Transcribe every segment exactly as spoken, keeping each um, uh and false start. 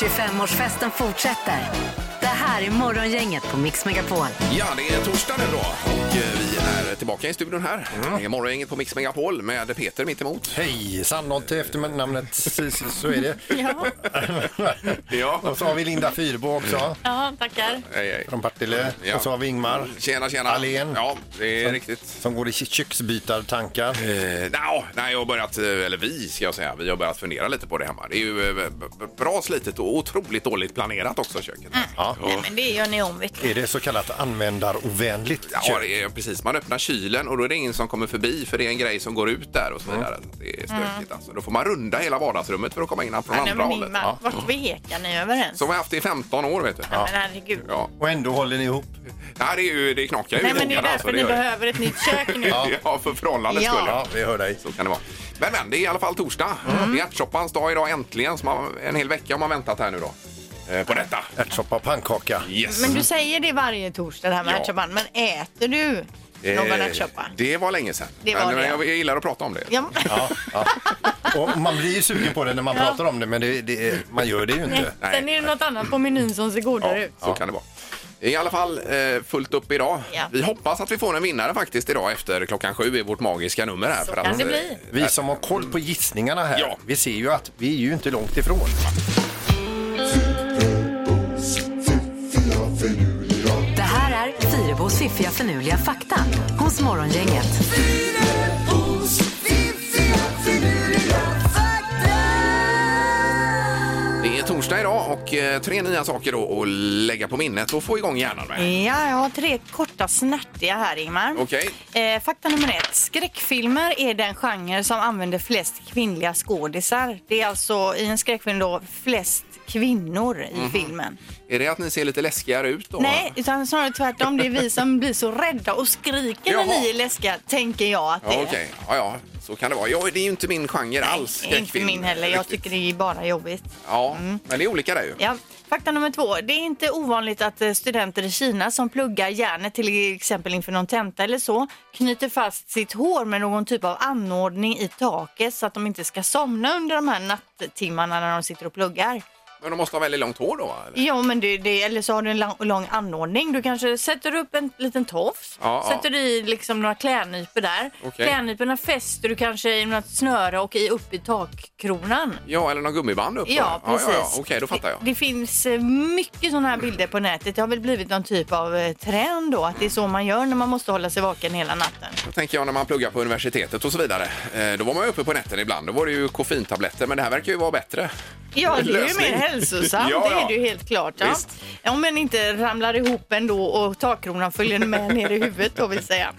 tjugofemårsfesten fortsätter. Det här är morgongänget på Mix Megapol. Ja, det är torsdag nu då. Och vi är tillbaka i studion här. Mm. Det är morgongänget på Mix Megapol med Peter mitt emot. Hej, Sandholt efter namnet. Så är det. Ja. Och så har vi Linda Fyrbo också. Ja, tackar. Hej, hej. Från Partille. Ja. Och så har vi Ingmar. Tjena, tjena. Alén. Ja, det är som, riktigt. Som går i köksbytartankar. Eh, no, nej, jag har börjat, eller vi ska jag säga, vi har börjat fundera lite på det hemma. Det är ju b- b- bra slitet och otroligt dåligt planerat också köket. Mm. Ja. Nej, men det gör ni omvitt. Är det så kallat användarovänligt kök? Ja, det är precis. Man öppnar kylen och då är det ingen som kommer förbi för det är en grej som går ut där och så vidare. Mm. Det är stökigt alltså. Då får man runda hela vardagsrummet för att komma in från ja, andra hållet. Ja. Vart vekar ni överens? Som vi har haft i femton år, vet du. Ja. Men herregud. Ja. Och ändå håller ni ihop? Nej, det, är ju, det knakar ju. Nej, men det är därför alltså, ni behöver ett nytt kök nu. Ja, ja för förhållandets ja. skull. Ja, vi hör dig. Så kan det vara. Men, men det är i alla fall torsdag. Mm. Det är ärtsoppans dag idag äntligen. Så man, en hel vecka har man väntat här nu då. På detta. Ärtsoppa och pannkaka. Yes. Men du säger det varje torsdag det här med ja. ärtsoppan. Men äter du någon ärtsoppa? Det var länge sedan. Det var men, det. Jag gillar att prata om det. Ja. Ja, ja. Och man blir ju sugen på det när man ja. pratar om det. Men det, det, man gör det ju inte. Nej. Nej. Sen är det något annat på menyn som ser godare ja, ut. Så ja. kan det vara. I alla fall fullt upp idag. Ja. Vi hoppas att vi får en vinnare faktiskt idag efter klockan sju i vårt magiska nummer här. Så för kan att, det bli. Vi som har koll på gissningarna här, ja. vi ser ju att vi är ju inte långt ifrån. Det här är Fyrebos fiffiga förnuliga fakta hos morgongänget. Fyrebos fiffiga förnuliga fakta. Det är torsdag idag och tre nya saker då att lägga på minnet och få igång hjärnan med. Ja, jag har tre korta snärtiga här, Ingmar. Okej. Okay. Eh, fakta nummer ett. Skräckfilmer är den genre som använder flest kvinnliga skådisar. Det är alltså i en skräckfilm då flest kvinnor i mm. filmen. Är det att ni ser lite läskigare ut då? Nej, utan snarare tvärtom. Det är vi som blir så rädda och skriker Jaha. när ni är läskiga, tänker jag att det ja, okay. ja, ja, så kan det vara. Ja, det är ju inte min genre Nej, alls. Nej, inte min heller. Jag riktigt. tycker det är bara jobbigt. Ja, mm. men det är olika där ju. Ja. Fakta nummer två. Det är inte ovanligt att studenter i Kina som pluggar hjärnet till exempel inför någon tenta eller så knyter fast sitt hår med någon typ av anordning i taket så att de inte ska somna under de här nattimmarna när de sitter och pluggar. Men de måste ha väldigt långt hår då, eller? Ja, men det, det, eller så har du en lång, lång anordning. Du kanske sätter upp en liten tofs, ja, sätter ja. i liksom några klännyper där. Okay. Klännyperna fäster du kanske i något snöre och i upp i takkronan. Ja, eller någon gummiband upp. Ja, precis. Ja, ja, ja. Okej, okay, då fattar jag. Det, det finns mycket sådana här bilder på nätet. Det har väl blivit någon typ av trend då, att det är så man gör när man måste hålla sig vaken hela natten. Då tänker jag när man pluggar på universitetet och så vidare. Då var man uppe på nätten ibland. Då var det ju koffeintabletter, men det här verkar ju vara bättre. Ja, det är ju mer hälsosamt, ja, ja. det är ju helt klart. Ja. Om man inte ramlar ihop ändå och takkronan följer med ner i huvudet, då vill säga.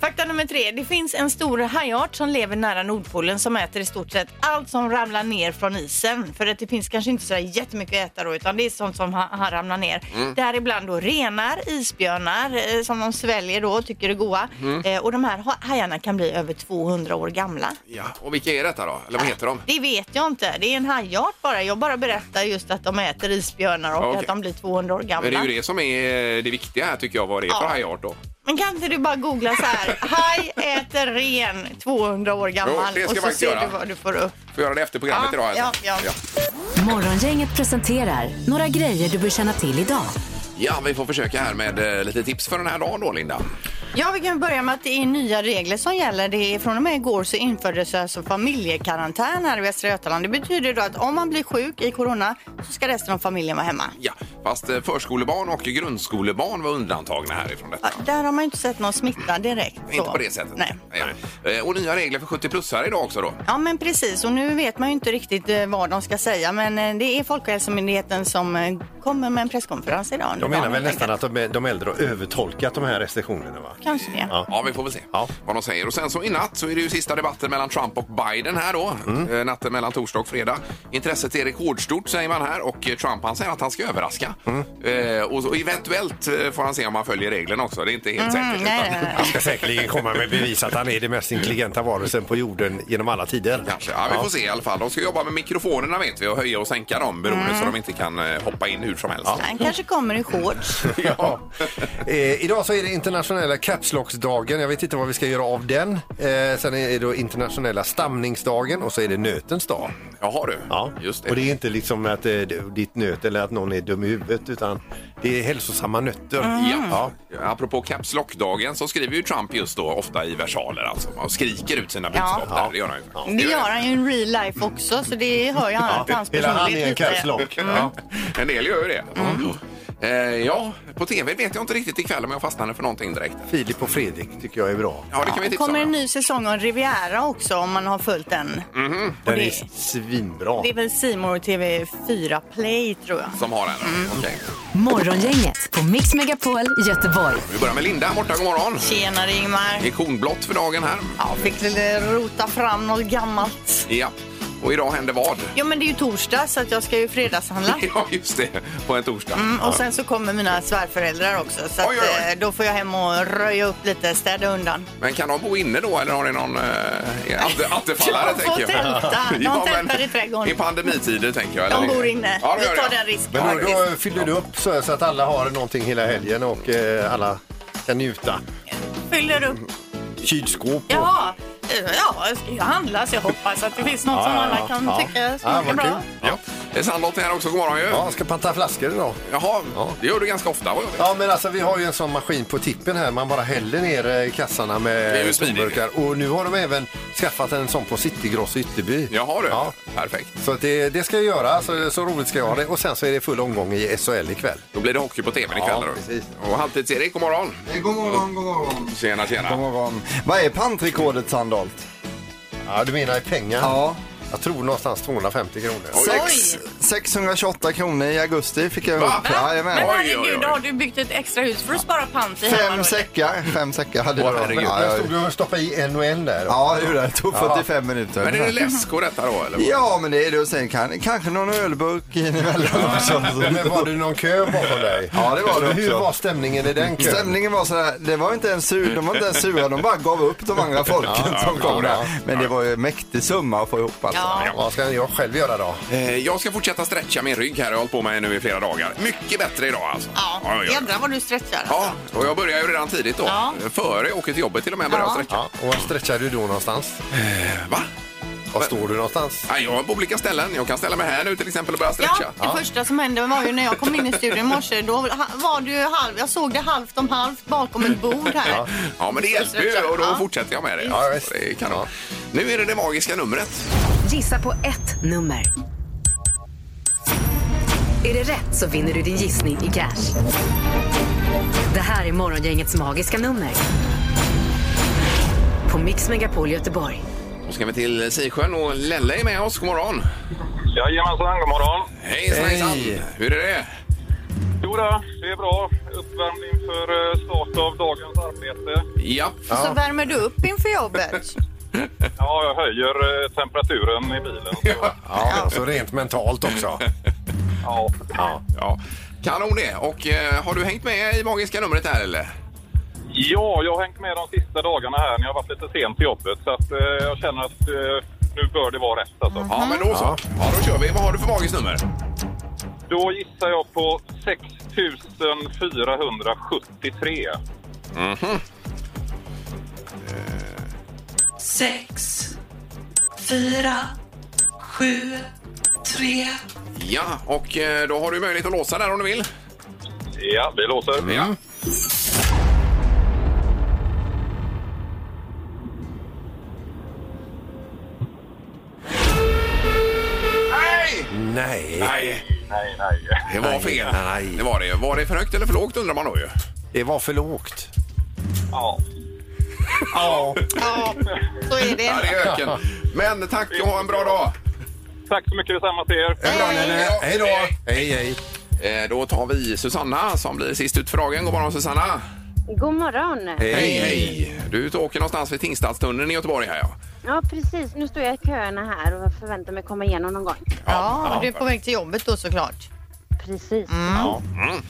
Fakta nummer tre. Det finns en stor hajart som lever nära Nordpolen som äter i stort sett allt som ramlar ner från isen. För att det finns kanske inte så jättemycket att äta då, utan det är sånt som ha- ha ramlar ner. Mm. Där ibland då renar, isbjörnar eh, som de sväljer då, tycker är goda. Mm. Eh, och de här hajarna kan bli över tvåhundra år gamla. Ja, och vilka är detta då? Eller vad heter de? Det vet jag inte. Det är en hajart bara. Jag bara berättar just att de äter isbjörnar och okay. att de blir tvåhundra år gamla. Men det är ju det som är det viktiga här tycker jag, vad det är ja. för hajart då. Men kan inte du bara googla så här, haj äter ren, tvåhundra år gammal jo, och så ser göra. du vad du får upp. Får göra det efter programmet ja, idag. Alltså. Ja, ja. Ja. Morgongänget presenterar några grejer du bör känna till idag. Ja, vi får försöka här med lite tips för den här dagen då, Linda. Ja, vi kan börja med att det är nya regler som gäller. Det är, från och med igår så infördes alltså familjekarantän här i Västra Götaland. Det betyder då att om man blir sjuk i corona så ska resten av familjen vara hemma. Ja, fast förskolebarn och grundskolebarn var undantagna härifrån detta. Ja, där har man ju inte sett någon smitta direkt. Mm. Inte på det sättet. Nej. Nej. Och nya regler för sjuttio-plussare idag också då. Ja, men precis. Och nu vet man ju inte riktigt vad de ska säga. Men det är Folkhälsomyndigheten som kommer med en presskonferens idag. De menar väl nästan att de, de äldre har övertolkat de här restriktionerna, va? Kanske det. Ja, ja vi får väl se ja. vad de säger. Och sen så i natt så är det ju sista debatten mellan Trump och Biden här då. Mm. Natten mellan torsdag och fredag. Intresset är rekordstort säger man här. Och Trump han säger att han ska överraska. Mm. Eh, och, och eventuellt får han se om han följer reglerna också. Det är inte helt mm, säkert. Nej, nej. Han ska säkerligen komma med bevis att han är det mest intelligenta varelsen på jorden genom alla tider. Kanske. Ja, vi får se i alla fall. De ska jobba med mikrofonerna, vet vi, och höja och sänka dem beroende mm. så de inte kan hoppa in hur som helst. Ja. Han kanske kommer i shorts. Ja. eh, idag så är det internationella caps lock-dagen. Jag vet inte vad vi ska göra av den. Eh, sen är det då internationella stamningsdagen och så är det nötens dag. Jaha du. Ja. Just det. Och det är inte liksom att eh, ditt nöt eller att någon är dum i huvudet, utan det är hälsosamma nötter. Mm. Ja. Apropå caps lock-dagen så skriver ju Trump just då ofta i versaler, alltså. Man skriker ut sina budskap ja. där. Det gör han ju. Ja. Det gör han ju i real life också, så det hör ju han att hans personlighet lite. Mm. Ja. En del gör ju det. Mm. Eh, ja, på tv vet jag inte riktigt ikväll om jag fastnade för någonting direkt. Filip och Fredrik tycker jag är bra. Ja, det kan vi tipsa om. Kommer en ny säsong av Riviera också, om man har följt den. Mm-hmm. Den det, är svinbra. Det är väl C-more och T V fyra Play, tror jag, som har den. Mm. Okay. Morgongänget på Mix Megapol Göteborg. Vi börjar med Linda Mårta, god morgon. Tjenare Ingmar. Det är konblott för dagen här. Ja, fick lite rota fram något gammalt. Ja. Och idag händer vad? Ja, men det är ju torsdag, så att jag ska ju fredagshandla. Ja, just det. På en torsdag. Mm, och ja. sen så kommer mina svärföräldrar också. Så att, oj, oj, oj. då får jag hem och röja upp lite, städa undan. Men kan de bo inne då? Eller har ni någon eh, attefallare, tänker jag? De får tälta. De ja, tältar i trädgården. I pandemitider, tänker jag. Eller? De bor inne. Ja, vi tar den risken. Men då, då fyller du upp så, så att alla har någonting hela helgen och eh, alla kan njuta. Fyller upp. Kylskåp. Ja. Ja, jag ska ju handla, så jag hoppas att det finns något ja, som alla ja, kan ja. tycka ska ja, bra. Ja. Det är Sandholt här också, god morgon ju. Ja, ska panta flaskor idag. Jaha, ja. det gör du ganska ofta. Ja, men alltså vi har ju en sån maskin på tippen här. Man bara häller ner kassarna med tomburkar. Och nu har de även skaffat en sån på Citygross i Ytterby. Jaha du, ja. perfekt. Så att det, det ska jag göra, så, så roligt ska jag ha det. Och sen så är det full omgång i S H L ikväll. Då blir det hockey på tvn ikväll ja, då. Precis. Och Halvtids-Erik, god morgon. God morgon, god morgon. Tjena, tjena. God morgon. Vad är pantrekordet, Sandholt? Ja, du menar i pengar? Ja. Jag tror någonstans tvåhundrafemtio kronor. Sex, sexhundratjugoåtta kronor i augusti fick jag upp. Ja, jag men herregud, har du byggt ett extra hus för att spara pant i hemma? Fem säckar, fem säckar hade oh, jag. Ja, jag stod och stoppade i en och en där. Ja, det, det tog fyrtiofem ja. minuter. Men är det läskor detta då? Eller? Ja, men det är det. Och sen kan, kanske någon ölburk in emellan också. Men var det någon kö bakom dig? Ja, det var det också. Hur var stämningen i den kön? Stämningen var sådär, det var inte en sur, de var inte en sura, de bara gav upp de andra folken ja, som kom där. Men det var ju en mäktig summa att få ihop alltså. Ja. Vad ska jag själv göra då? Eh, jag ska fortsätta stretcha min rygg här. Jag har hållit på med nu i flera dagar. Mycket bättre idag alltså. Ja, ja jävlar vad du stretchar. Ja, och jag börjar ju redan tidigt då. Ja. Före jag åker till jobbet till och med börjar ja. stretcha. Ja. Och stretchar du då någonstans? Eh, va? Var står du någonstans? Ja, jag är på olika ställen. Jag kan ställa mig här nu till exempel och börja stretcha. Ja, det ja. första som hände var ju när jag kom in i studion i morse. Då var du halv, jag såg det halvt om halvt bakom ett bord här. Ja, ja men det hjälper ju och då ja. fortsätter jag med det. Ja, det kan ja. Nu är det det magiska numret. Gissa på ett nummer. Är det rätt så vinner du din gissning i cash. Det här är morgongängets magiska nummer. På Mix Megapol Göteborg. Då ska vi till Sjösjön och Lella är med oss. God morgon. Jajamensan, god morgon. Hejsan, hejsan. Hej. Hur är det? Jo då, det är bra. Uppvärmning för start av dagens arbete. Ja. ja. Så värmer du upp inför jobbet? Ja, jag höjer temperaturen i bilen. Så. Ja, så rent mentalt också. Ja. ja. ja. Kanon det. Och eh, har du hängt med i magiska numret här eller? Ja, jag har hängt med de sista dagarna här när jag har varit lite sent till jobbet. Så att, eh, jag känner att eh, nu bör det vara rätt. Alltså. Mm-hmm. Ja, men då så. Ja. ja, då kör vi. Vad har du för magiskt nummer? Då gissar jag på sex tusen fyrahundrasjuttiotre. Mhm. sex, fyra, sju, tre. Ja, och eh, då har du möjlighet att låsa där om du vill. Ja, vi låser. Mm. Ja. Nej. Nej. Nej, nej. Det var nej, fel. Nej, nej. Det var det. Var det för högt eller för lågt undrar man då ju. Det var för lågt. Ja. ja. Ja. Så är det. Ja, det är öken. Men tack och ha en bra dag. Tack så mycket detsamma till er. Hej. Hej då. Hej, hej. Eh, då tar vi Susanna som blir sist ut för dagen. God morgon Susanna. God morgon. Hej, hej. hej. Du åker någonstans vid Tingstadstunneln i Göteborg här ja. Ja, precis. Nu står jag i köerna här och förväntar mig komma igenom någon gång. Ja, ja, och du är på väg till jobbet då såklart. Precis. Mm. Ja. Mm.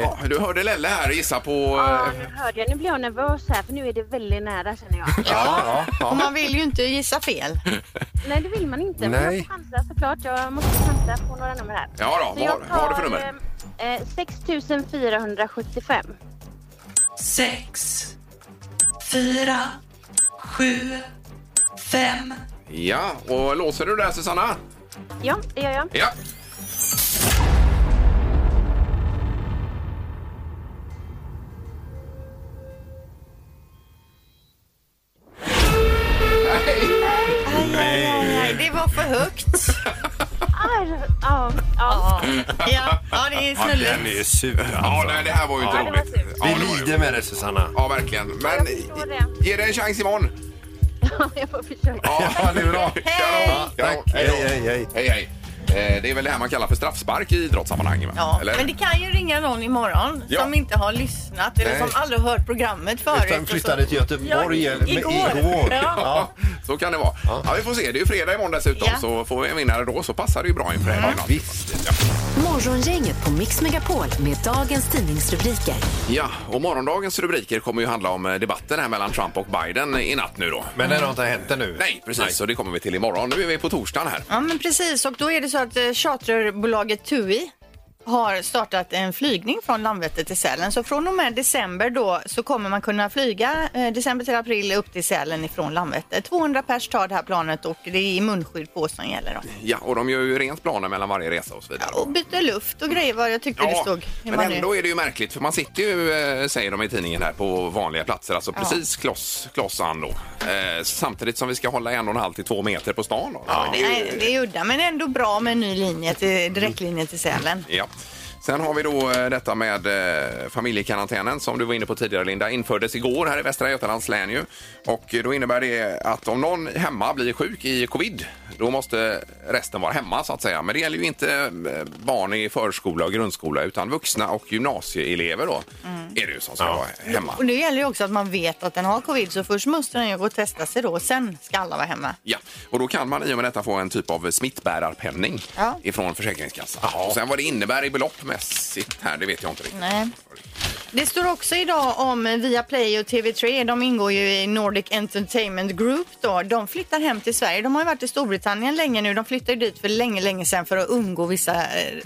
Ja, du hörde Lelle här gissa på... Ja, nu hörde jag. Nu blir jag nervös här, för nu är det väldigt nära, känner jag. Ja, ja. Och man vill ju inte gissa fel. Nej, det vill man inte. Nej. Men jag får chansa såklart. Jag måste chansa på några nummer här. Ja då, vad, tar, vad har du för nummer? Eh, sex tusen fyrahundrasjuttiofem. sex, fyra, sju, fem. Ja, och låser du där, Susanna? Ja, det gör jag. Ja. Högt. Ja, ja. Ja, det är snälligt. Ja, den är sur alltså. Ja, det här var ju inte ja, roligt. Vi ja, lider med det, Susanna. Ja, verkligen. Men ja, det. Ge dig en chans imorgon. Ja, jag får försöka. Ja, det är bra. Hej. Ja, tack. Hej, hej, hej. Hej, hej. Det är väl det här man kallar för straffspark i idrottssammanhang. Ja, eller? Men det kan ju ringa någon imorgon ja. som inte har lyssnat eller nej. som aldrig har hört programmet förut. Utan flyttade till Göteborg ja, i, igår. igår. Ja. Ja, så kan det vara. Ja. Ja, vi får se. Det är ju fredag imorgon dessutom ja. så får vi en vinnare då, så passar det ju bra inför fredag. Mm. Visst. Ja. Morgongänget på Mix Megapol med dagens tidningsrubriker. Ja, och morgondagens rubriker kommer ju handla om debatten här mellan Trump och Biden i natt nu då. Men det har inte hänt ännu. Nej, precis. Nej. Så det kommer vi till imorgon. Nu är vi på torsdagen här. Ja, men precis. Och då är det så att charterbolaget T U I har startat en flygning från Landvetter till Sälen. Så från och med december då så kommer man kunna flyga eh, december till april upp till Sälen ifrån Landvetter. tvåhundra pers tar det här planet och det är munskydd på som gäller då. Ja, och de gör ju rent planer mellan varje resa och så vidare. Ja, och byter luft och grejer vad jag tyckte ja, det stod. Men ändå är det ju märkligt för man sitter ju, eh, säger de i tidningen här, på vanliga platser. Alltså ja. precis kloss, klossan då. Eh, samtidigt som vi ska hålla en och en halv till två meter på stan då. Ja, det är ju... Nej, det är udda, men ändå bra med en ny linje till, direktlinje till Sälen. Ja. Sen har vi då detta med familjekarantänen som du var inne på tidigare, Linda, infördes igår här i Västra Götalands län ju. Och då innebär det att om någon hemma blir sjuk i covid, då måste resten vara hemma så att säga. Men det gäller ju inte barn i förskola och grundskola utan vuxna och gymnasieelever då mm. är det ju som ska ja. vara hemma. Och det gäller ju också att man vet att den har covid, så först måste den ju gå och testa sig då och sen ska alla vara hemma. Ja, och då kan man i och med detta få en typ av smittbärarpenning ja. ifrån Försäkringskassan. Ja. Och sen vad det innebär i belopp med här, det vet jag inte riktigt. Nej. Det står också idag om via Play och T V tre. De ingår ju i Nordic Entertainment Group då. De flyttar hem till Sverige. De har ju varit i Storbritannien länge nu. De flyttar ju dit för länge, länge sedan för att undgå vissa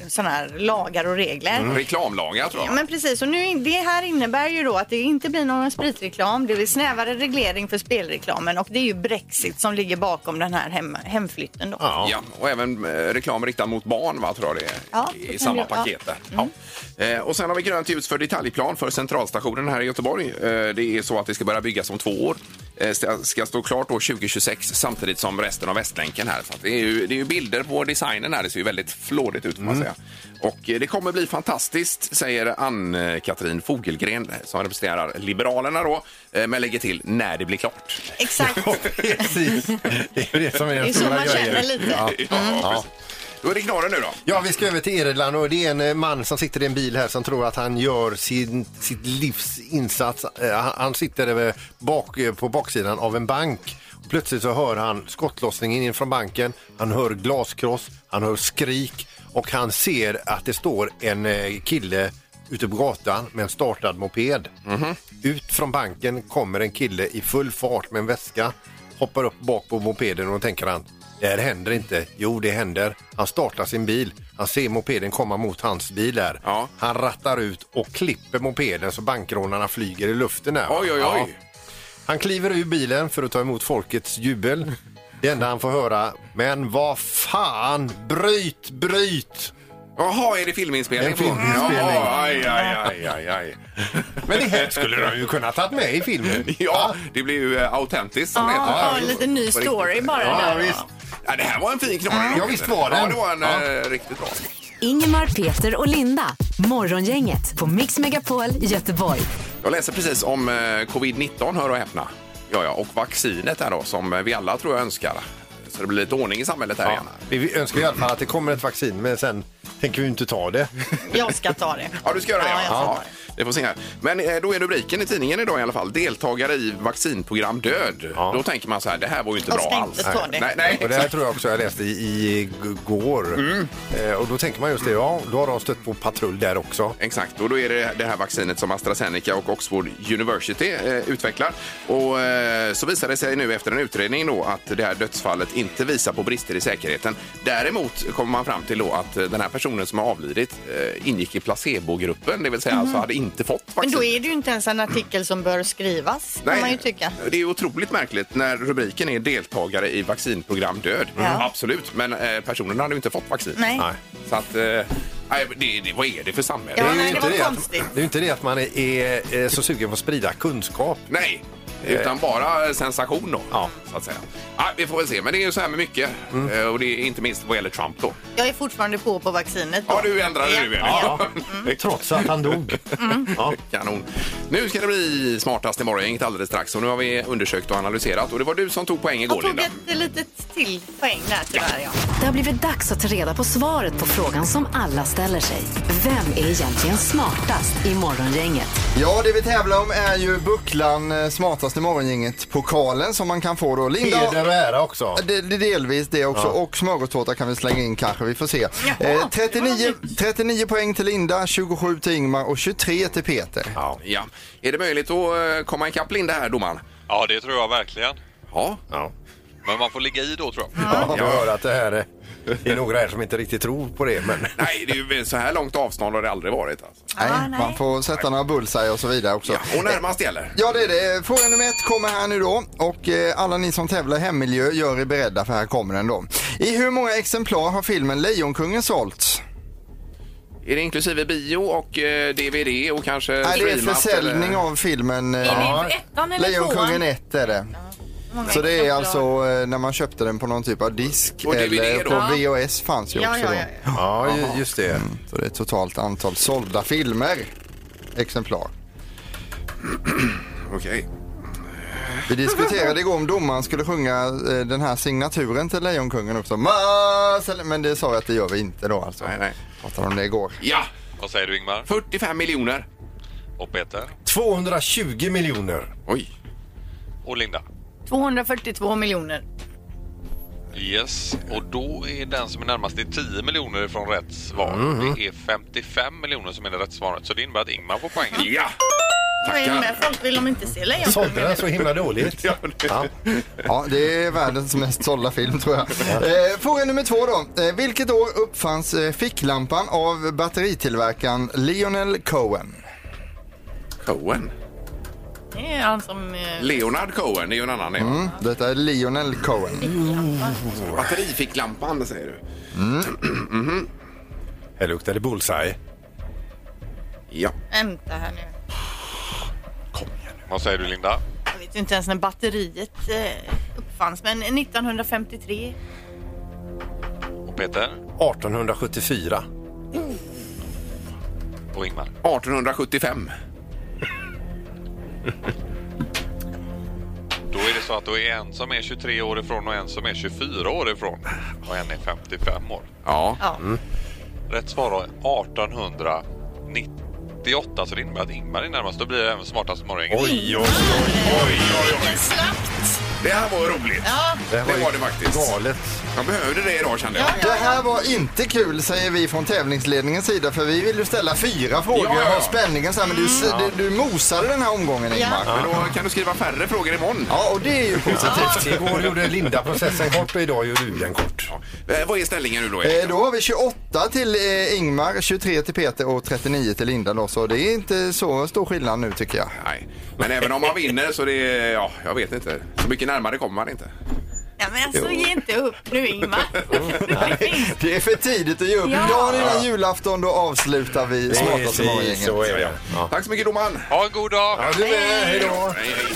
sådana här lagar och regler. Mm, reklamlagar tror jag. Ja, men precis. Och nu, det här innebär ju då att det inte blir någon spritreklam. Det blir snävare reglering för spelreklamen. Och det är ju Brexit som ligger bakom den här hem, hemflytten då. Ja. Ja, och även reklam riktad mot barn, va, tror jag det är ja, i det samma paket där. Ja. Mm. Eh, och sen har vi grönt ljus för detaljplan för centralstationen här i Göteborg. Eh, det är så att det ska börja byggas om två år. Eh, ska, ska stå klart då tjugo tjugosex samtidigt som resten av Västlänken här. Så att det, är ju, det är ju bilder på designen här. Det ser ju väldigt flådigt ut, får man mm. säga. Och eh, det kommer bli fantastiskt, säger Ann-Katrin Fogelgren som representerar Liberalerna då. Eh, men lägger till när det blir klart. Exakt. Precis. Det är det som är den stora grejen. Det är så man känner lite. Ja, mm. ja, ja. Då är det knorren nu då. Ja, vi ska över till Irland och det är en man som sitter i en bil här som tror att han gör sin, sitt livs insats. Han sitter bak, på baksidan av en bank. Plötsligt så hör han skottlossningen in från banken. Han hör glaskross, han hör skrik och han ser att det står en kille ute på gatan med en startad moped. Mm-hmm. Ut från banken kommer en kille i full fart med en väska. Hoppar upp bak på mopeden och tänker han, det här händer inte. Jo, det händer. Han startar sin bil. Han ser mopeden komma mot hans bil där. Ja. Han rattar ut och klipper mopeden så bankrånarna flyger i luften där. Oj, oj, oj. Ja. Han kliver ur bilen för att ta emot folkets jubel. Det enda han får höra, men vad fan, bryt, bryt. Jaha, är det filminspelning? Det är filminspelning. Ja, aj, aj, aj, aj. Men det här skulle du ju kunna ta med i filmen. Ja, det blir ju autentiskt som ja, det heter. Ja, en liten ny story bara. Ja, där. Visst. Ja, det här var en fin knorr. Ja, visst var den. Ja, det var en ja. riktigt bra. Ingmar, Peter och Linda. Morgongänget på Mix Megapol Göteborg. Jag läser precis om covid nitton, hör och häpna. Ja, ja, och vaccinet här då, som vi alla tror jag önskar. Så det blir lite ordning i samhället här ja. igen. Vi önskar i alla fall att det kommer ett vaccin, men sen tänker vi inte ta det. Jag ska ta det. Ja, du ska göra det. Ja, ja. Vi får se här. Men då är rubriken i tidningen idag i alla fall: deltagare i vaccinprogram död. Ja. Då tänker man så här, det här var ju inte jag bra alls. Nej. Nej, nej. Och det här tror jag också jag läste i går. Mm. Eh, och då tänker man just det, ja, då har de stött på patrull där också. Exakt, och då är det det här vaccinet som AstraZeneca och Oxford University eh, utvecklar. Och eh, så visar det sig nu efter en utredning då att det här dödsfallet inte visar på brister i säkerheten. Däremot kommer man fram till då att den här personen som har avlidit eh, ingick i placebo-gruppen, det vill säga mm. alltså hade inte fått vaccin. Men då är det ju inte ens en artikel som bör skrivas, nej, kan man ju tycka. Det är otroligt märkligt när rubriken är deltagare i vaccinprogram död. Mm. Mm. Absolut, men eh, personen hade ju inte fått vaccin. Nej. Nej. Så att... Eh, nej, det, det, vad är det för samhälle? Ja, det är ju nej, inte, det att, det är inte det att man är, är, är så sugen på att sprida kunskap. Nej, utan bara sensation då, ja, så att säga. Ja, vi får väl se, men det är ju så här med mycket. Mm. Och det är inte minst vad gäller Trump då. Jag är fortfarande på på vaccinet då. Ja, du ändrar ja. nu igen. Ja. Mm. Trots att han dog. Mm. Ja. Kanon. Nu ska det bli smartast imorgon, inget alldeles strax. Och nu har vi undersökt och analyserat. Och det var du som tog poäng igår, Linda. Jag tog Linda. Ett litet till poäng där tyvärr, ja. Ja. Det har blivit dags att ta reda på svaret på frågan som alla ställer sig. Vem är egentligen smartast i morgongänget? Ja, det vi tävlar om är ju bucklan smartast i morgongänget pokalen som man kan få då. Linda, det är det ära också. Det, det delvis det också, ja. Och smörgåstårta kan vi slänga in kanske, vi får se. Eh, trettionio, trettionio poäng till Linda, tjugosju till Ingmar och tjugotre till Peter. Ja, ja. Är det möjligt att komma ikapp Linda här, domaren? Ja, det tror jag verkligen. Ja, ja. Men man får ligga i då, tror jag. Ja, jag hör att det här är... Det är några här som inte riktigt tror på det, men... Nej, det är ju så här långt avstånd har det aldrig varit. Alltså. Nej, ah, nej, man får sätta nej. några bullseye och så vidare också. Ja, och närmast gäller. Ja, det är det. Fråga nummer ett kommer här nu då. Och eh, alla ni som tävlar i hemmiljö, gör er beredda för här kommer den då. I hur många exemplar har filmen Lejonkungen sålt? Är det inklusive bio och eh, D V D och kanske... Nej, det är försäljning eller? Av filmen. Eh, är det Lejonkungen ett är det. Så det är alltså när man köpte den på någon typ av disk eller på V H S fanns ju ja, också. Ja, ja, ja. ja, just det. Mm. Så det är totalt antal sålda filmer. Exemplar. Okej. Okay. Vi diskuterade igår om domaren skulle sjunga den här signaturen till Lejonkungen också. Men det sa jag att det gör vi inte då alltså. Nej, nej. Pratade om det igår. Ja! Vad säger du, Ingmar? fyrtiofem miljoner. Och Peter? tvåhundratjugo miljoner. Oj. Och Linda? tvåhundrafyrtiotvå miljoner. Yes, och då är den som är närmast i tio miljoner från rätt svar. Mm. Det är femtiofem miljoner som är det rätt svaret. Så det innebär att Ingmar får poäng. Ja! Tackar! Folk vill de inte se Lejonkungen. Sålde den så himla dåligt. Ja, det... ja, det är världens mest sålda film, tror jag. Eh, fråga nummer två då. Eh, vilket år uppfanns ficklampan av batteritillverkaren Leonard Cohen? Cohen? Det är han som... Leonard Cohen, det är ju en annan nivå. Mm, detta är Leonard Cohen. Mm. Batterificklampan, säger du. Mm. Mm-hmm. Här luktar det bullseye. Ja. Vänta här nu. Kom igen nu. Vad säger du, Linda? Jag vet inte ens när batteriet uppfanns, men nittonhundrafemtiotre. Och Peter? artonhundrasjuttiofyra. Mm. Och Ingmar? artonhundrasjuttiofem. Då är det så att då är en som är tjugotre år ifrån och en som är tjugofyra år ifrån och en är femtiofem år. Ja. Mm. Rätt svar är artonhundranittioåtta, så det innebär att Ingmar är närmast. Då blir det även smartast morgon. Oj, oj, oj, oj, oj, oj. Det här var roligt. Ja. Det, här var det var det faktiskt. Galet. Jag behövde det idag, kände jag. Ja, ja, ja. Det här var inte kul, säger vi från tävlingsledningens sida. För vi vill ju ställa fyra frågor ja, ja. och spänningen. Så här, men du, ja. du, du mosade den här omgången, Ingmar. Ja. Men då kan du skriva färre frågor imorgon. Ja, och det är ju positivt. Ja. Igår gjorde Linda processen kort och idag gjorde du den kort. Ja. Eh, vad är ställningen nu då? Eh, då har vi tjugoåtta till eh, Ingmar, tjugotre till Peter och trettionio till Linda. Då, så det är inte så stor skillnad nu, tycker jag. Nej, men även om man vinner så det är, ja, jag vet inte. Så mycket närmare kommer man inte. Ja, men alltså, ge inte upp nu, Ingmar. Nej, det är för tidigt att ge upp. Ja. Dagen innan julafton, då avslutar vi smartaste morgongänget. Ja. Ja. Tack så mycket, domaren. Ha en god dag. Ja, du med. Hej. Hej då. Hej, hej.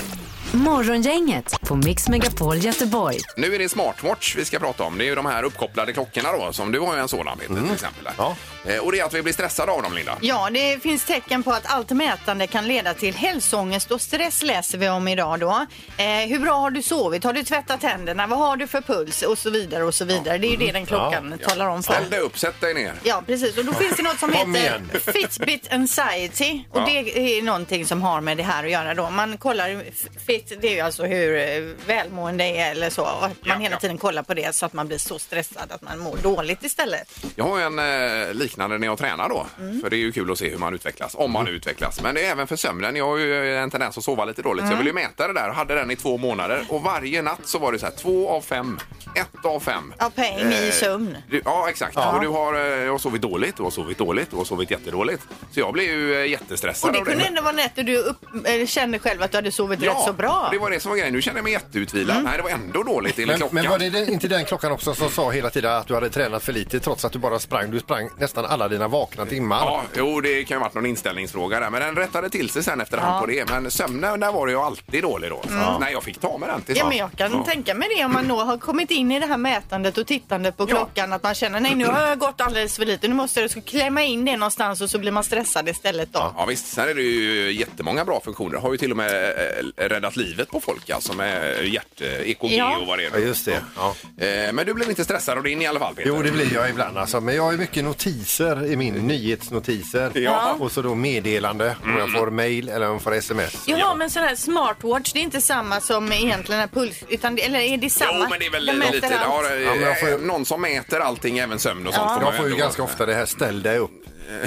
Morgongänget på Mix Megapol Göteborg. Nu är det smartwatch vi ska prata om. Det är ju de här uppkopplade klockorna då, som du har ju en sådan, Peter, mm. till exempel. Där. Ja. Och det är att vi blir stressade av dem, Linda. Ja, det finns tecken på att allt mätande kan leda till hälsoångest och stress, läser vi om idag då. Eh, hur bra har du sovit? Har du tvättat tänderna? Vad har du för puls? Och så vidare och så vidare. Det är ju det den klockan ja, talar om. För. Ställ dig upp, sätt dig ner. Ja, precis. Och då finns det något som heter Fitbit Anxiety. Och ja. det är någonting som har med det här att göra då. Man kollar Fit, det är ju alltså hur välmående det är eller så. Och man ja, hela tiden ja. kollar på det så att man blir så stressad att man mår dåligt istället. Jag har en eh, lik när jag tränar då. Mm. För det är ju kul att se hur man utvecklas. Om man utvecklas. Men det är även för sömnen. Jag har ju en tendens att sova lite dåligt. Mm. Så jag ville ju mäta det där och hade den i två månader. Och varje natt så var det så här två av fem. Ett av fem. Ja, peng i sömn. Du, ja, exakt. Ja. Och du har, jag har sovit dåligt, du har sovit dåligt, du har sovit jättedåligt. Så jag blev ju jättestressad. Och det kunde ändå vara nätter du upp, kände själv att du hade sovit ja, rätt så bra. Det var det som var grejen. Nu kände jag mig jätteutvilad. Mm. Nej, det var ändå dåligt i klockan. Men var det inte den klockan också som sa hela tiden att du hade tränat för lite trots att du bara sprang? Du sprang nästan alla dina vakna timmar. Ja, jo, det kan ju ha varit någon inställningsfråga där. Men den rättade till sig sen efterhand ja. på det. Men sömnen, där var det ju alltid dålig då. Mm. Så, nej, jag fick ta med den till. Ja, men jag kan ja. tänka mig det om man då har kommit in i det här mätandet och tittandet på klockan. Ja. Att man känner, nej, nu har jag gått alldeles för lite. Nu måste jag så klämma in det någonstans och så blir man stressad istället då. Ja, ja visst. Sen är det ju jättemånga bra funktioner. Har ju till och med räddat livet på folk. Alltså med hjärt-E K G ja. och vad det är. Ja, just det. Ja. Ja. Men du blev inte stressad och din i alla fall, Peter? Jo, det blir jag ibland alltså. Men jag är mycket notis i min nyhetsnotiser ja. och så då meddelande om mm. jag får mail eller om jag får sms. Ja, ja, men sån här smartwatch, det är inte samma som egentligen en puls, utan det, eller är det samma? Jo, men det är väl de lite, ja, jag får, någon som mäter allting, även sömn och ja. sånt. Jag får ju ganska ofta det här, ställ dig upp.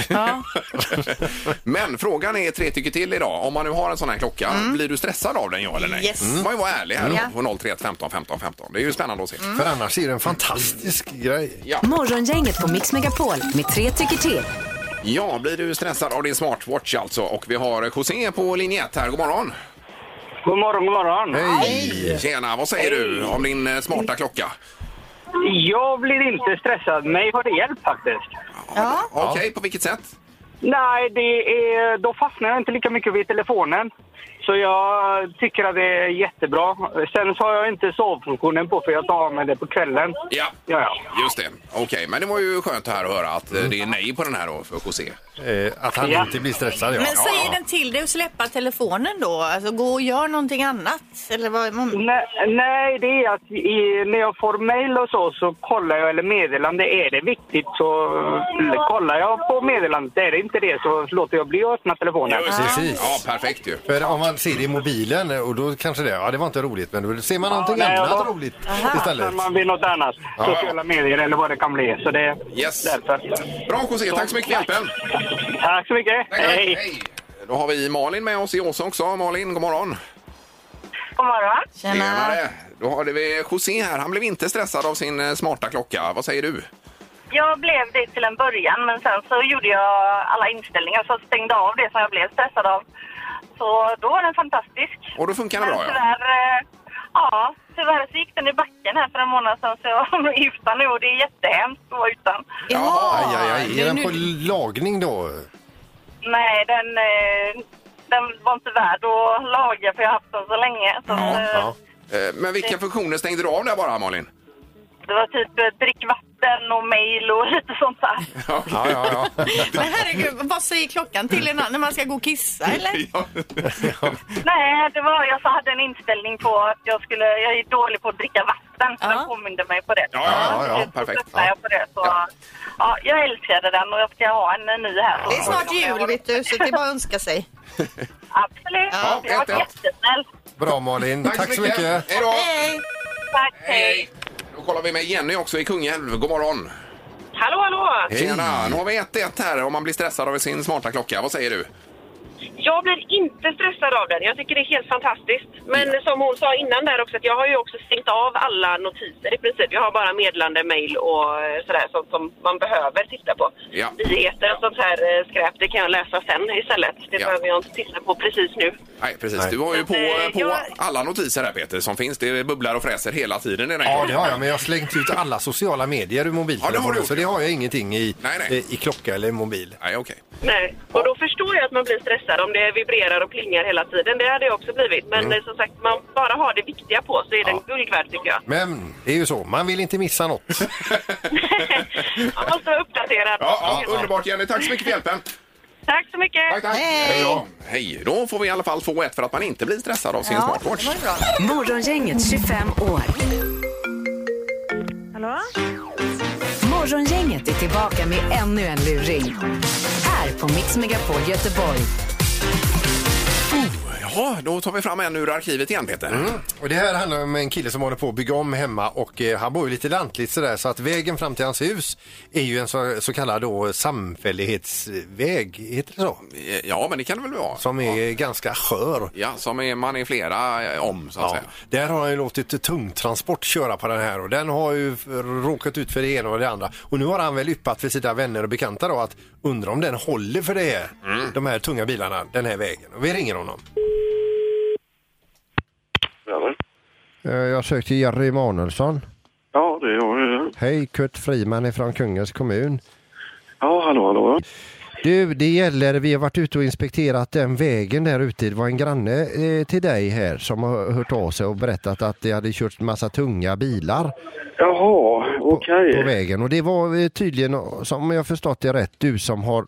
Ja. Men frågan är tre tycker till idag. Om man nu har en sån här klocka, mm. blir du stressad av den, ja eller nej? Yes. Mm. Man var ärlig här mm. på noll tre femton femton femton. Det är ju spännande att se. Mm. För annars är det en fantastisk grej. Ja. Morgongänget på Mix Megapol med tre tycker till. Ja, blir du stressad av din smartwatch alltså. Och vi har José på linjet här, god morgon. God morgon, god morgon. Hej. Tjena, vad säger Hej. du om din smarta klocka? Jag blir inte stressad, men jag har det hjälp faktiskt. Ja. Okej, okay, på vilket sätt? Nej, det är, då fastnar jag inte lika mycket vid telefonen. Så jag tycker att det är jättebra. Sen så har jag inte sovfunktionen på för jag tar med det på kvällen. Ja, ja, ja. Just det. Okej, okay, men det var ju skönt här att höra att mm. det är nej på den här då för José. Eh, att han ja. inte blir stressad. Ja. Men säger ja. den till dig att släppa telefonen då? Alltså gå och gör någonting annat? Eller vad, man... nej, nej, det är att i, när jag får mejl och så så kollar jag, eller meddelande är det viktigt så kollar jag på meddelandet. Är det inte det så låter jag bli att öppna telefonen. Ja, precis. Ja, perfekt ju. För om man ser det i mobilen och då kanske det, ja det var inte roligt, men då ser man ja, någonting nej, annat då, roligt aha, istället. Man vill något annat, ja. sociala medier eller vad det kan bli, så det yes. därför. Bra José, tack så mycket för hjälpen. Tack så mycket, tack, hej. hej. Då har vi Malin med oss i Åsa också. Malin, god morgon. God morgon. Tjena. Tjenare. Då har vi José här, han blev inte stressad av sin smarta klocka, vad säger du? Jag blev det till en början, men sen så gjorde jag alla inställningar så stängde av det som jag blev stressad av. Så då var den fantastisk. Och då funkar den bra, ja. Tyvärr, ja, tyvärr så gick den i backen här för en månad sedan. Så jag var utan nu och det är jättehemskt att vara utan. Ja, aj, aj, aj. Är den på lagning då? Nej, den, den var inte värd att laga för jag har haft den så länge. Så ja, att, ja. Men vilka funktioner stängde du av där bara, Malin? Det var typ drick vatten och mejl och lite sånt där. Ja, ja, ja. Men herregud, vad säger klockan till en, när man ska gå och kissa, eller? Ja. Ja. Nej, det var, jag hade en inställning på att jag skulle, jag är dålig på att dricka vatten, så ja. den påminner mig på det. Ja, ja, ja, ja perfekt. Ja. Jag, på det, så, ja. Ja, jag älskade den och jag ska ha en ny här. Det är snart jul, vet du, så det är bara att önska sig. Absolut, ja, jag var jättesnäll. Bra, Malin. Tack, Tack så mycket. mycket. Hej då. Hej. Tack, hej. Då kollar vi med Jenny också i Kungälv. God morgon. Hallå, hallå. Tjena, nu har vi ett ett här om man blir stressad av sin smarta klocka. Vad säger du? Jag blir inte stressad av den. Jag tycker det är helt fantastiskt. Men ja. som hon sa innan där också, att jag har ju också stängt av alla notiser i princip. Jag har bara meddelande, mejl och sådär sånt som man behöver titta på. Ja. Nyheter och sånt här skräp, det kan jag läsa sen istället. Det ja. behöver jag inte titta på precis nu. Nej, precis. Nej. Du har ju på, på jag... alla notiser här, Peter, som finns. Det bubblar och fräser hela tiden. I den ja, det har jag. Men jag har slängt ut alla sociala medier ur mobilen. Ja, det har du gjort. Så det har jag ingenting i, nej, nej. i klocka eller mobil. Nej, okej. Okay. Nej, och då förstår jag att man blir stressad om det vibrerar och plingar hela tiden. Det hade jag också blivit. Men mm. som sagt, man bara har det viktiga på så är ja. den guld värd, tycker jag. Men det är ju så, man vill inte missa något. Man måste vara uppdaterad. Ja, ja, underbart Jenny, tack så mycket för hjälpen. Tack så mycket. Tack, tack. Hej. Hej, hej. Då får vi i alla fall få ett för att man inte blir stressad av sin ja, smartwatch. Morgongänget tjugofem år. Hallå? Morgongänget är tillbaka med ännu en luring. Här på Mix Megapol Göteborg. Ja, då tar vi fram en ur arkivet igen, Peter. Mm. Och det här handlar om en kille som håller på att bygga om hemma och eh, han bor ju lite lantligt sådär, så att vägen fram till hans hus är ju en så, så kallad då, samfällighetsväg, heter det så? Ja, men det kan det väl vara. Som är ja. ganska skör. Ja, som är, man är flera om så att ja. säga. Där har han ju låtit tungtransport köra på den här och den har ju råkat ut för det ena och det andra. Och nu har han väl yppat för sina vänner och bekanta då att undra om den håller för det här, mm. de här tunga bilarna, den här vägen. Och vi ringer honom. Jag sökte Jerry Manelsson. Ja, det är jag. Hej, Kurt Friman från Kungens kommun. Ja, hallå, hallå. Du, det gäller, vi har varit ute och inspekterat den vägen där ute. Det var en granne eh, till dig här som har hört av sig och berättat att det hade kört massa tunga bilar. Jaha, okej. På, på vägen, och det var tydligen, som jag förstått det rätt, du som har,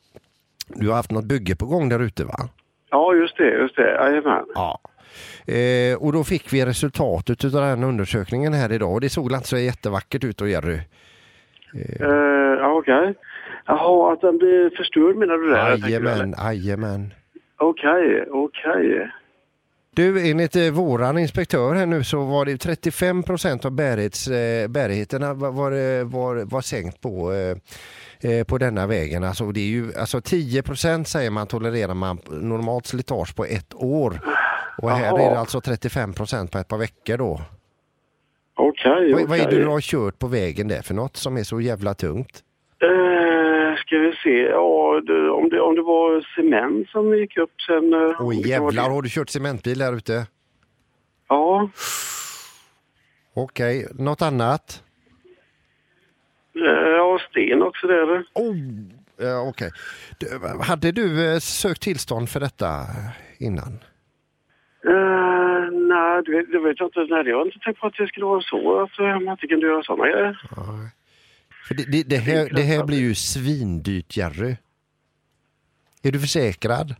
du har haft något bygge på gång där ute, va? Ja, just det, just det. Jajamän. Ja. Eh, och då fick vi resultatet av den här undersökningen här idag. Och det såg alltså så jättevackert ut och Jerry. Eh. Eh, Okej. Okay. Jaha, att den blir förstörd menar du där? Jajamän, jajamän. Okej, okej. Du, enligt eh, våran inspektör här nu så var det trettiofem procent av bärighets, eh, bärigheterna var, var, var, var sänkt på, eh, på denna vägen. Alltså, det är ju, alltså tio procent säger man tolererar man normalt slitage på ett år. Och här Aha. är det alltså trettiofem procent på ett par veckor då. Okej, okay, okay. Vad är det du har kört på vägen där för något som är så jävla tungt? Eh, ska vi se. Ja, det, om, det, om det var cement som gick upp sen... Åh jävlar, har du kört cementbil där ute? Ja. Okej, okay. Något annat? Ja, sten också där. Åh, oh, eh, okej. Okay. Hade du sökt tillstånd för detta innan? Uh, nej, det vet, det vet jag inte. Nej, jag har inte tänkt på att det skulle vara så att man inte kunde göra sådana grejer. För det, det, det, här, det här blir ju svindyrt, Jerry. Är du försäkrad?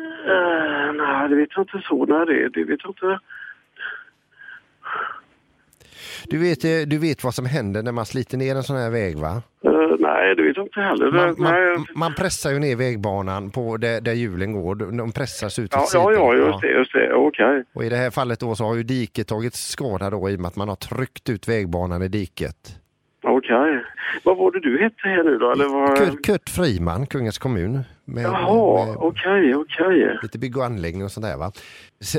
Uh, nej, det vet jag inte så. Nej, det, det vet jag inte. Du vet, du vet vad som händer när man sliter ner en sån här väg, va? Uh, nej, det vet jag inte heller. Man, man, man pressar ju ner vägbanan på där, där hjulen går. De pressas ut till ja, sidan. Ja, just det, just det. Okej. Okay. Och i det här fallet då så har ju diket tagit skada då i och med att man har tryckt ut vägbanan i diket. Okej. Okay. Vad var det du hette här nu då? Eller var... Kurt, Kurt Friman, Kungens kommun. Med, Jaha, med, okej, okej. Lite bygg och anläggning och sånt där, va?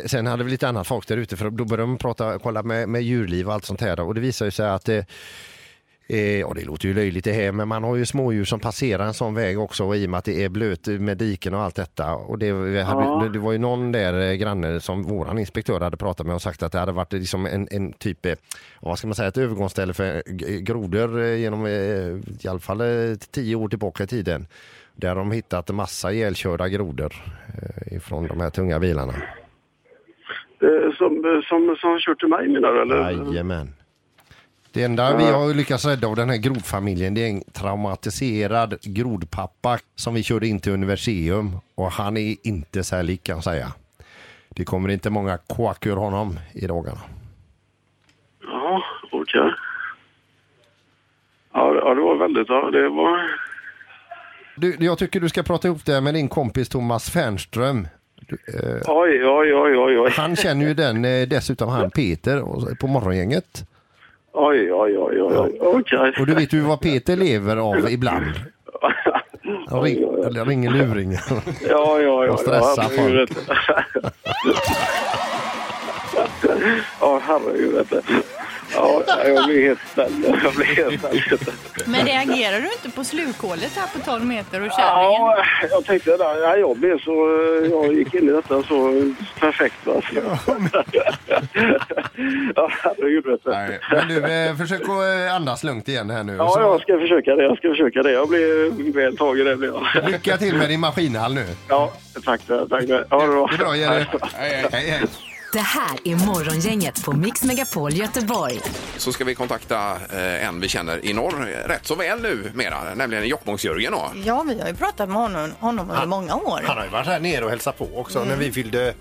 Sen hade vi lite annat folk där ute, för då började de prata, kolla med, med djurliv och allt sånt här. Då. Och det visar ju sig att, eh, eh, ja det låter ju löjligt det här, men man har ju smådjur som passerar en sån väg också. Och i och med att det är blöt med diken och allt detta. Och det, hade, ja. det, det var ju någon där granne som våran inspektör hade pratat med och sagt att det hade varit liksom en, en typ, vad ska man säga, ett övergångsställe för grodor genom i alla fall tio år tillbaka i tiden. Där de hittat en massa ihjälkörda grodor ifrån de här tunga bilarna. Som, som, som har kört till mig, menar du? Eller? Jajamän. Det enda ja. vi har lyckats rädda av den här grodfamiljen, det är en traumatiserad grodpappa som vi körde in till universium. Och han är inte så här lik, kan jag säga. Det kommer inte många kåk ur honom i dagarna. Ja, okej. Okay. Ja, det var väldigt... Ja, det var... Du, jag tycker du ska prata ihop det med din kompis Thomas Fernström. Du, eh, oj, oj, oj, oj, oj. Han känner ju den, eh, dessutom han Peter på morgongänget. Oj, oj, oj, oj, oj. Okay. Och du vet ju vad Peter lever av ibland. Han ring, eller ringer luringen. Ja, ja, ja. Och stressar folk. Ja, herregud. Ja, jag blir helt snäll. Jag blir helt snäll. Men reagerar du inte på slukhålet här på tolv meter och kärringen? Ja, jag tänkte där. Ja, jag blev så... Jag gick in i detta så perfekt. Va? Ja, herregud. Nej, men du, försök att andas lugnt igen här nu. Ja, så... jag ska försöka det. Jag ska försöka det. Jag blir väl tagen. Det blir jag. Lycka till med din maskinhall nu. Ja, tack. Tack. Ha det bra. Det är bra, Jerry. Hej, hej, hej. Det här är morgongänget på Mix Megapol Göteborg. Så ska vi kontakta eh, en vi känner i norr rätt så väl nu mera, nämligen Jokkmokks-Jörgen då. Ja, vi har ju pratat med honom, honom under många år. Han har ju varit här nere och hälsat på också mm. när vi fyllde... Eh,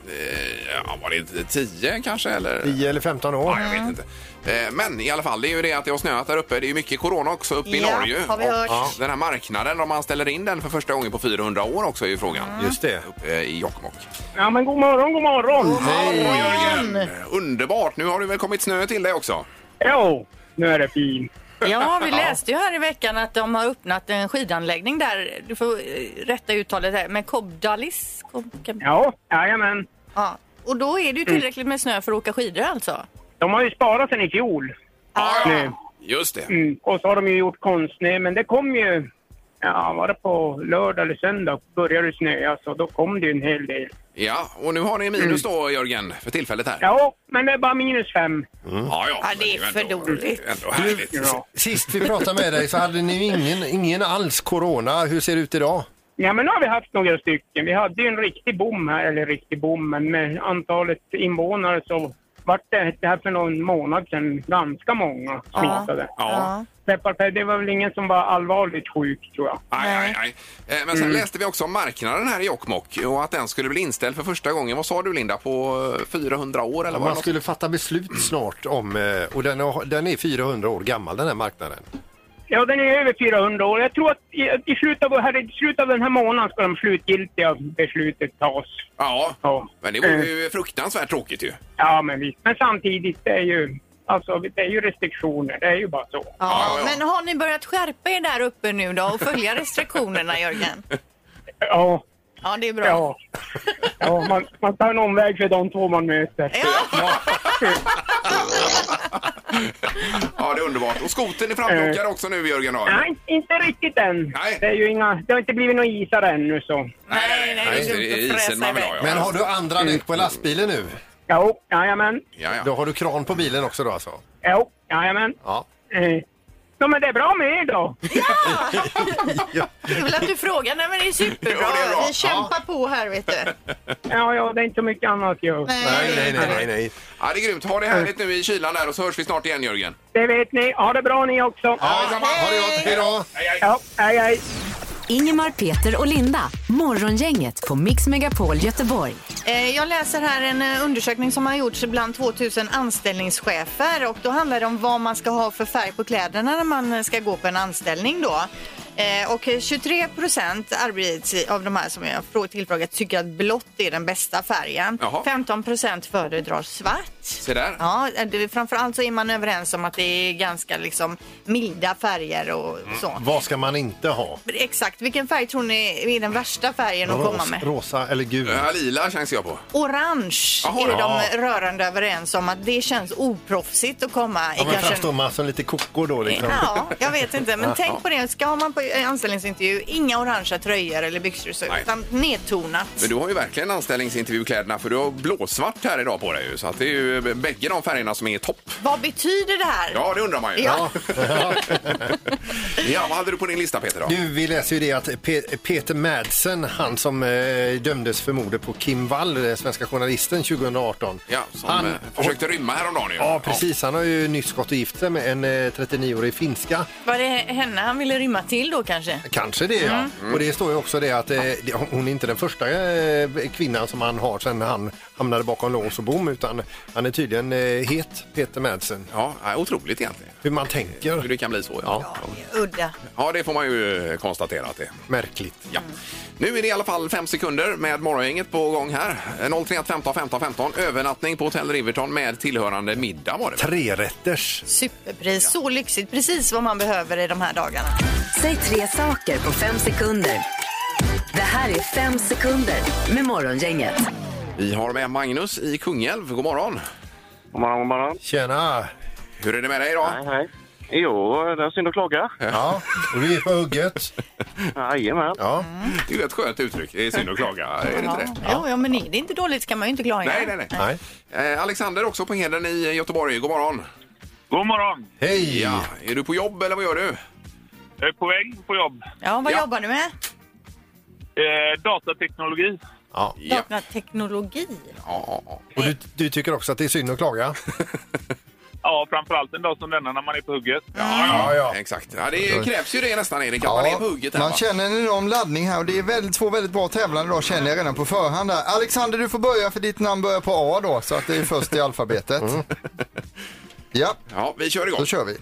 ja, var det tio kanske? Eller? tio eller femton år. Ja, jag vet inte. Eh, men i alla fall, det är ju det att det har snöat där uppe. Det är ju mycket corona också uppe i ja, Norge. Har vi hört. Och den här marknaden, om man ställer in den för första gången på fyrahundra år också är ju frågan. Mm. Just det. Uppe i Jokkmokk. Ja, men god morgon, god morgon. Hej. Jörgen. Underbart, nu har du väl kommit snö till dig också? Jo, nu är det fint. Ja, vi läste ju här i veckan att de har öppnat en skidanläggning där. Du får rätta uttalet här, med Kobdalis. Kob... Ja, jajamän. Ja. Och då är det ju tillräckligt med snö för att åka skidor alltså? De har ju sparat sen i fjol. Ja, ah, just det. Mm. Och så har de ju gjort konstsnö, men det kom ju... Ja, var det på lördag eller söndag började det snöa, så då kom det en hel del. Ja, och nu har ni minus mm. då, Jörgen, för tillfället här. Ja, men det är bara minus fem. Mm. Ja, ja, ja, det är för ändå, dåligt. Ändå härligt. Du, sist vi pratade med dig så hade ni ingen, ingen alls corona. Hur ser det ut idag? Ja, men nu har vi haft några stycken. Vi hade ju en riktig bom här, eller riktig bom, men med antalet invånare så... Vart det, det här för någon månad sedan ganska många smittade. Ja. Ja. Det var väl ingen som var allvarligt sjuk, tror jag. Nej, nej, nej. Men sen mm. läste vi också om marknaden här i Jokkmokk och att den skulle bli inställd för första gången. Vad sa du, Linda? På fyrahundra år? Eller ja, man något? Skulle fatta beslut snart om... Och den är, den är fyrahundra år gammal, den här marknaden. Ja, den är över fyrahundra år. Jag tror att i, i, slutet, av, här, i slutet av den här månaden ska de slutgiltiga beslutet tas. Ja, ja. Men det är ju fruktansvärt tråkigt ju. Ja, men visst. Men samtidigt, det är ju, alltså, det är ju restriktioner. Det är ju bara så. Ja, ja, ja. Men har ni börjat skärpa er där uppe nu då och följa restriktionerna, Jörgen? Ja. Ja, det är bra. Ja, ja man, man tar en omväg för de två man möter. Ja. Ja. Ja, det är underbart. Och skoten är framåkar också nu, Jörgen. Nej, inte riktigt än. Nej. Det är ju inga, det har inte blivit någon isar ännu så. Nej, nej, nej, nej, det är isen man vill ha, ja. Men har du andra nytt på lastbilen nu? Jo, jajamän. Jaja. Då har du kran på bilen också då alltså? Jo, jajamän. Ja. Eh. Ja, men det är bra med er då. Ja! Jag vill att du frågar. Nej, men det är superbra. Ja, det är bra. Vi kämpar ja. på här, vet du. Ja, ja, det är inte mycket annat jag. Nej, nej, nej, nej, nej. Ja, det är grymt. Ha det härligt nu i kylan där och så hörs vi snart igen, Jörgen. Det vet ni. Ha det bra ni också. Ja, ja, ha det gott. Hej då. Hej, hej. Ja, hej, hej. Ingemar, Peter och Linda. Morgongänget på Mix Megapol Göteborg. Jag läser här en undersökning som har gjorts bland tvåtusen anställningschefer. Och då handlar det om vad man ska ha för färg på kläderna när man ska gå på en anställning då. Och tjugotre procent arbets- av de här som jag tillfrågat tycker att blått är den bästa färgen. Jaha. femton procent föredrar svart. Se där. Ja, det, framförallt så är man överens om att det är ganska liksom milda färger och så. Mm. Vad ska man inte ha? Exakt, vilken färg tror ni är den värsta färgen Ros, att komma med? Rosa eller gul? Ja, lila känns jag på. Orange. Jaha, är ja. de rörande överens om att det känns oproffsigt att komma. Ja, men kanske... framstår man som lite koko då liksom. Ja, jag vet inte. Men tänk på det, ska man på anställningsintervju, inga orangea tröjor eller byxor så, utan nedtonat. Men du har ju verkligen anställningsintervjukläderna för du har blåsvart här idag på dig ju, så att det är ju bägge de färgerna som är topp. Vad betyder det här? Ja, det undrar man ju. Ja, ja, vad hade du på din lista, Peter då? Du, vi läser ju det att Pe- Peter Madsen, han som eh, dömdes för mordet på Kim Wall, den svenska journalisten tjugo arton. Ja, som han, eh, försökte och, rymma häromdagen ju. Ja, precis. Ja. Han har ju nyss gått och gift sig med en eh, trettionio-årig finska. Var det henne han ville rymma till då kanske? Kanske det, mm. ja. Mm. Och det står ju också det att eh, hon är inte den första eh, kvinnan som han har sedan han hamnade bakom lås och bom, utan han är tydligen eh, het, Peter Madsen. Ja, otroligt egentligen. Hur man tänker. Hur det kan bli så, ja. Ja, udda. Ja, det får man ju konstatera att det är. Märkligt. Ja. Mm. Nu är det i alla fall fem sekunder med morgongänget på gång här. noll tre femton femton femton. Övernattning på Hotell Riverton med tillhörande middag var det. Tre rätters. Superpris. Ja. Så lyxigt. Precis vad man behöver i de här dagarna. Säg tre saker på fem sekunder. Det här är fem sekunder med morgongänget. Vi har med Magnus i Kungälv. God morgon. God morgon, god morgon. Tjena. Hur är det med dig idag? Hej, hej. Jo, det är synd att klaga. Ja, och du är på hugget. Jajamän. Ja. Mm. Det är ett skönt uttryck, det är synd att klaga, är det inte det? Ja, ja, men det är inte dåligt, ska man ju inte klaga. Nej, nej, nej. nej. nej. Eh, Alexander också på Heden i Göteborg, god morgon. God morgon. Hej. Ja. Är du på jobb eller vad gör du? Jag är på väg på jobb. Ja, vad ja. jobbar du med? Eh, datateknologi. Ja. Datateknologi? Ja. Och du, du tycker också att det är synd att klaga? Ja, framförallt en dag som denna när man är på hugget. Ja, ja, ja. Exakt. Ja, det krävs ju det nästan, Erik, att ja, man är på hugget. Här, man känner en enorm laddning här och det är väldigt, två väldigt bra tävlande idag, känner jag redan på förhand där. Alexander, du får börja för ditt namn börjar på A då, så att det är först i alfabetet. Mm. Ja. Ja, vi kör igång. Då kör vi.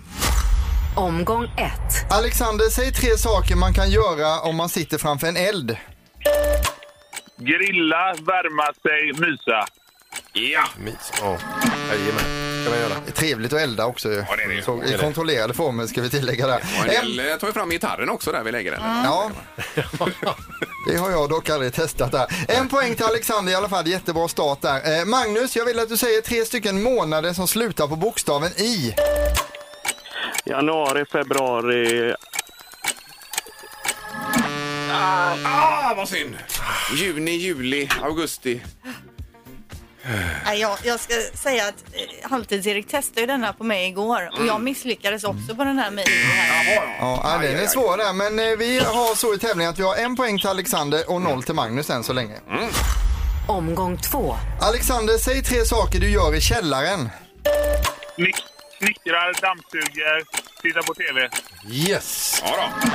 Omgång ett. Alexander, säg tre saker man kan göra om man sitter framför en eld. Grilla, värma sig, mysa. Ja, mys. Ja, jajamän. Det är trevligt att elda också. Ja, det är det. Så, i kontrollerade former ska vi tillägga där. Ja, en del tar ju fram gitarren också där vi lägger den. Mm. Ja, det har jag dock aldrig testat där. En poäng till Alexander i alla fall, jättebra start där. Magnus, jag vill att du säger tre stycken månader som slutar på bokstaven I. Januari, februari... Ah, ah vad synd! Juni, juli, augusti... Jag, jag ska säga att Halvtids-Erik testade ju den här på mig igår och jag misslyckades också på den här med. Ja, den är svår där, men vi har så i tävlingen att vi har en poäng till Alexander och noll till Magnus än så länge. Mm. Omgång två. Alexander, säg tre saker du gör i källaren. Nick, nickrar, dammsuger, tittar på tv. Yes! Ja då.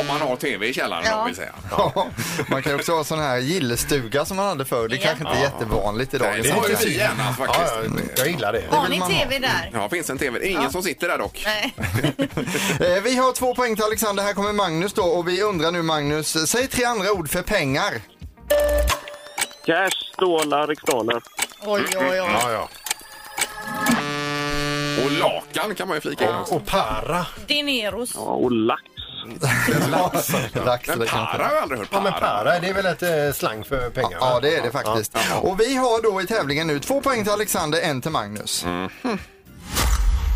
Om man har tv i källaren, ja. vill säga. Ja. Man kan ju också ha sån här gillstuga som man hade förr. Det är ja. kanske inte är ja. jättevanligt idag. Nej, det var ju så gärna faktiskt. Ja, jag gillar det. Har ni tv där? Ja, finns en tv. Ingen ja. som sitter där dock. Nej. Vi har två poäng till Alexander. Här kommer Magnus då. Och vi undrar nu, Magnus, säg tre andra ord för pengar. Cash, stålar, riksdaler. Oj, oj, oj. Ja, ja. Och lakan kan man ju flika in också. Och para. Dineros. Ja, och lack. Lax, lax, men para har jag aldrig hört. Para. Ja, men para, det är väl ett eh, slang för pengar? Ja, va? Det är det faktiskt. Ja. Och vi har då i tävlingen nu två poäng till Alexander, en till Magnus. Mm. Mm.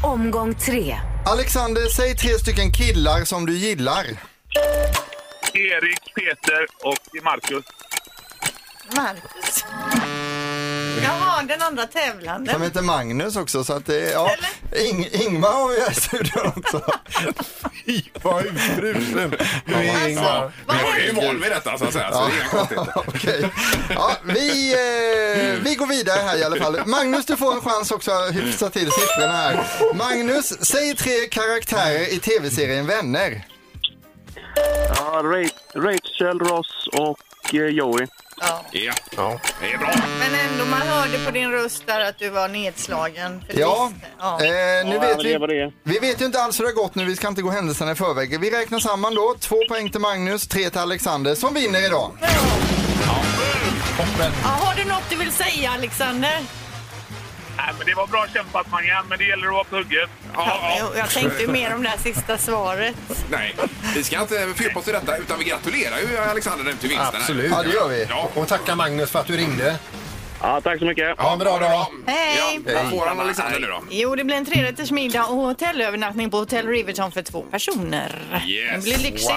Omgång tre. Alexander, säg tre stycken killar som du gillar. Erik, Peter och Marcus. Marcus? Jaha, den andra tävlande. Som heter Magnus också, så att det är... Ja, Ing, Ingmar har vi här i studion också. Fy, vad utbruten. Nu är alltså, Ingmar. Vad är det? Vi är van vid detta, så att säga. Ja. Så det är okay. ja, vi, eh, vi går vidare här i alla fall. Magnus, du får en chans också att hyfsa till siffrorna här. Magnus, säg tre karaktärer i tv-serien Vänner. Ja, Rachel, Ross och eh, Joey. Ja. Ja. ja, det är bra. Men ändå, man hörde på din röst där att du var nedslagen. För ja, ja. Eh, nu ja, vet vi, det. vi vet ju inte alls hur det har gått nu. Vi ska inte gå händelserna i förväg. Vi räknar samman då. Två poäng till Magnus, tre till Alexander som vinner idag. Ja. Ja, har du något du vill säga, Alexander? Nej, men det var bra kämpat, Magnus, men det gäller att vara på hugget. Ja, ja, ja. Jag tänkte ju mer om det här sista svaret. Nej, vi ska inte fyrpa oss i detta, utan vi gratulerar ju Alexander till vinsten. Absolut, här. Ja, det gör vi. Ja. Och tackar Magnus för att du ringde. Ja, tack så mycket. Ha en bra dag. Hej. Ja, vad får han Alexander nu då? Jo, det blir en trerätters middag och hotellövernattning på Hotell Riverton för två personer. Yes. Det blir lyxigt.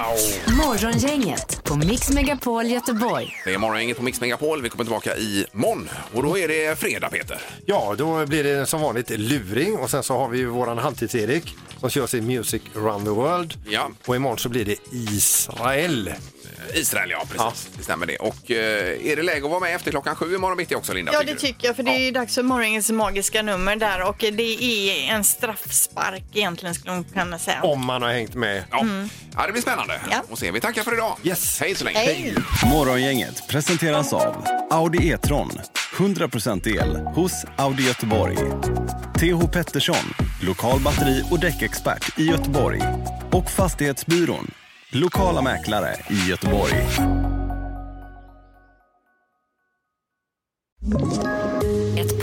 Wow. Morgongänget på Mix Megapol Göteborg. Det är morgongänget på Mix Megapol. Vi kommer tillbaka i morgon. Och då är det fredag, Peter. Ja, då blir det som vanligt luring. Och sen så har vi ju våran Halvtids-Erik som kör sin Music Around the World. Ja. Och imorgon så blir det Israel. Israel, ja, precis. Ja. Det stämmer det. Och eh, är det läge att vara med efter klockan sju imorgon mitt i också, Linda? Ja, det tycker du? jag, för det är ju ja. dags för morgonens magiska nummer där. Och det är en straffspark egentligen, skulle man kunna säga. Om man har hängt med. Ja, mm. ja det blir spännande. Ja. Och se, vi tackar för idag. Yes, hej så länge. Hej. Morgongänget presenteras av Audi e-tron. hundra procent el hos Audi Göteborg. T H Pettersson, lokal batteri- och däckexpert i Göteborg. Och Fastighetsbyrån. Lokala mäklare i Göteborg. Ett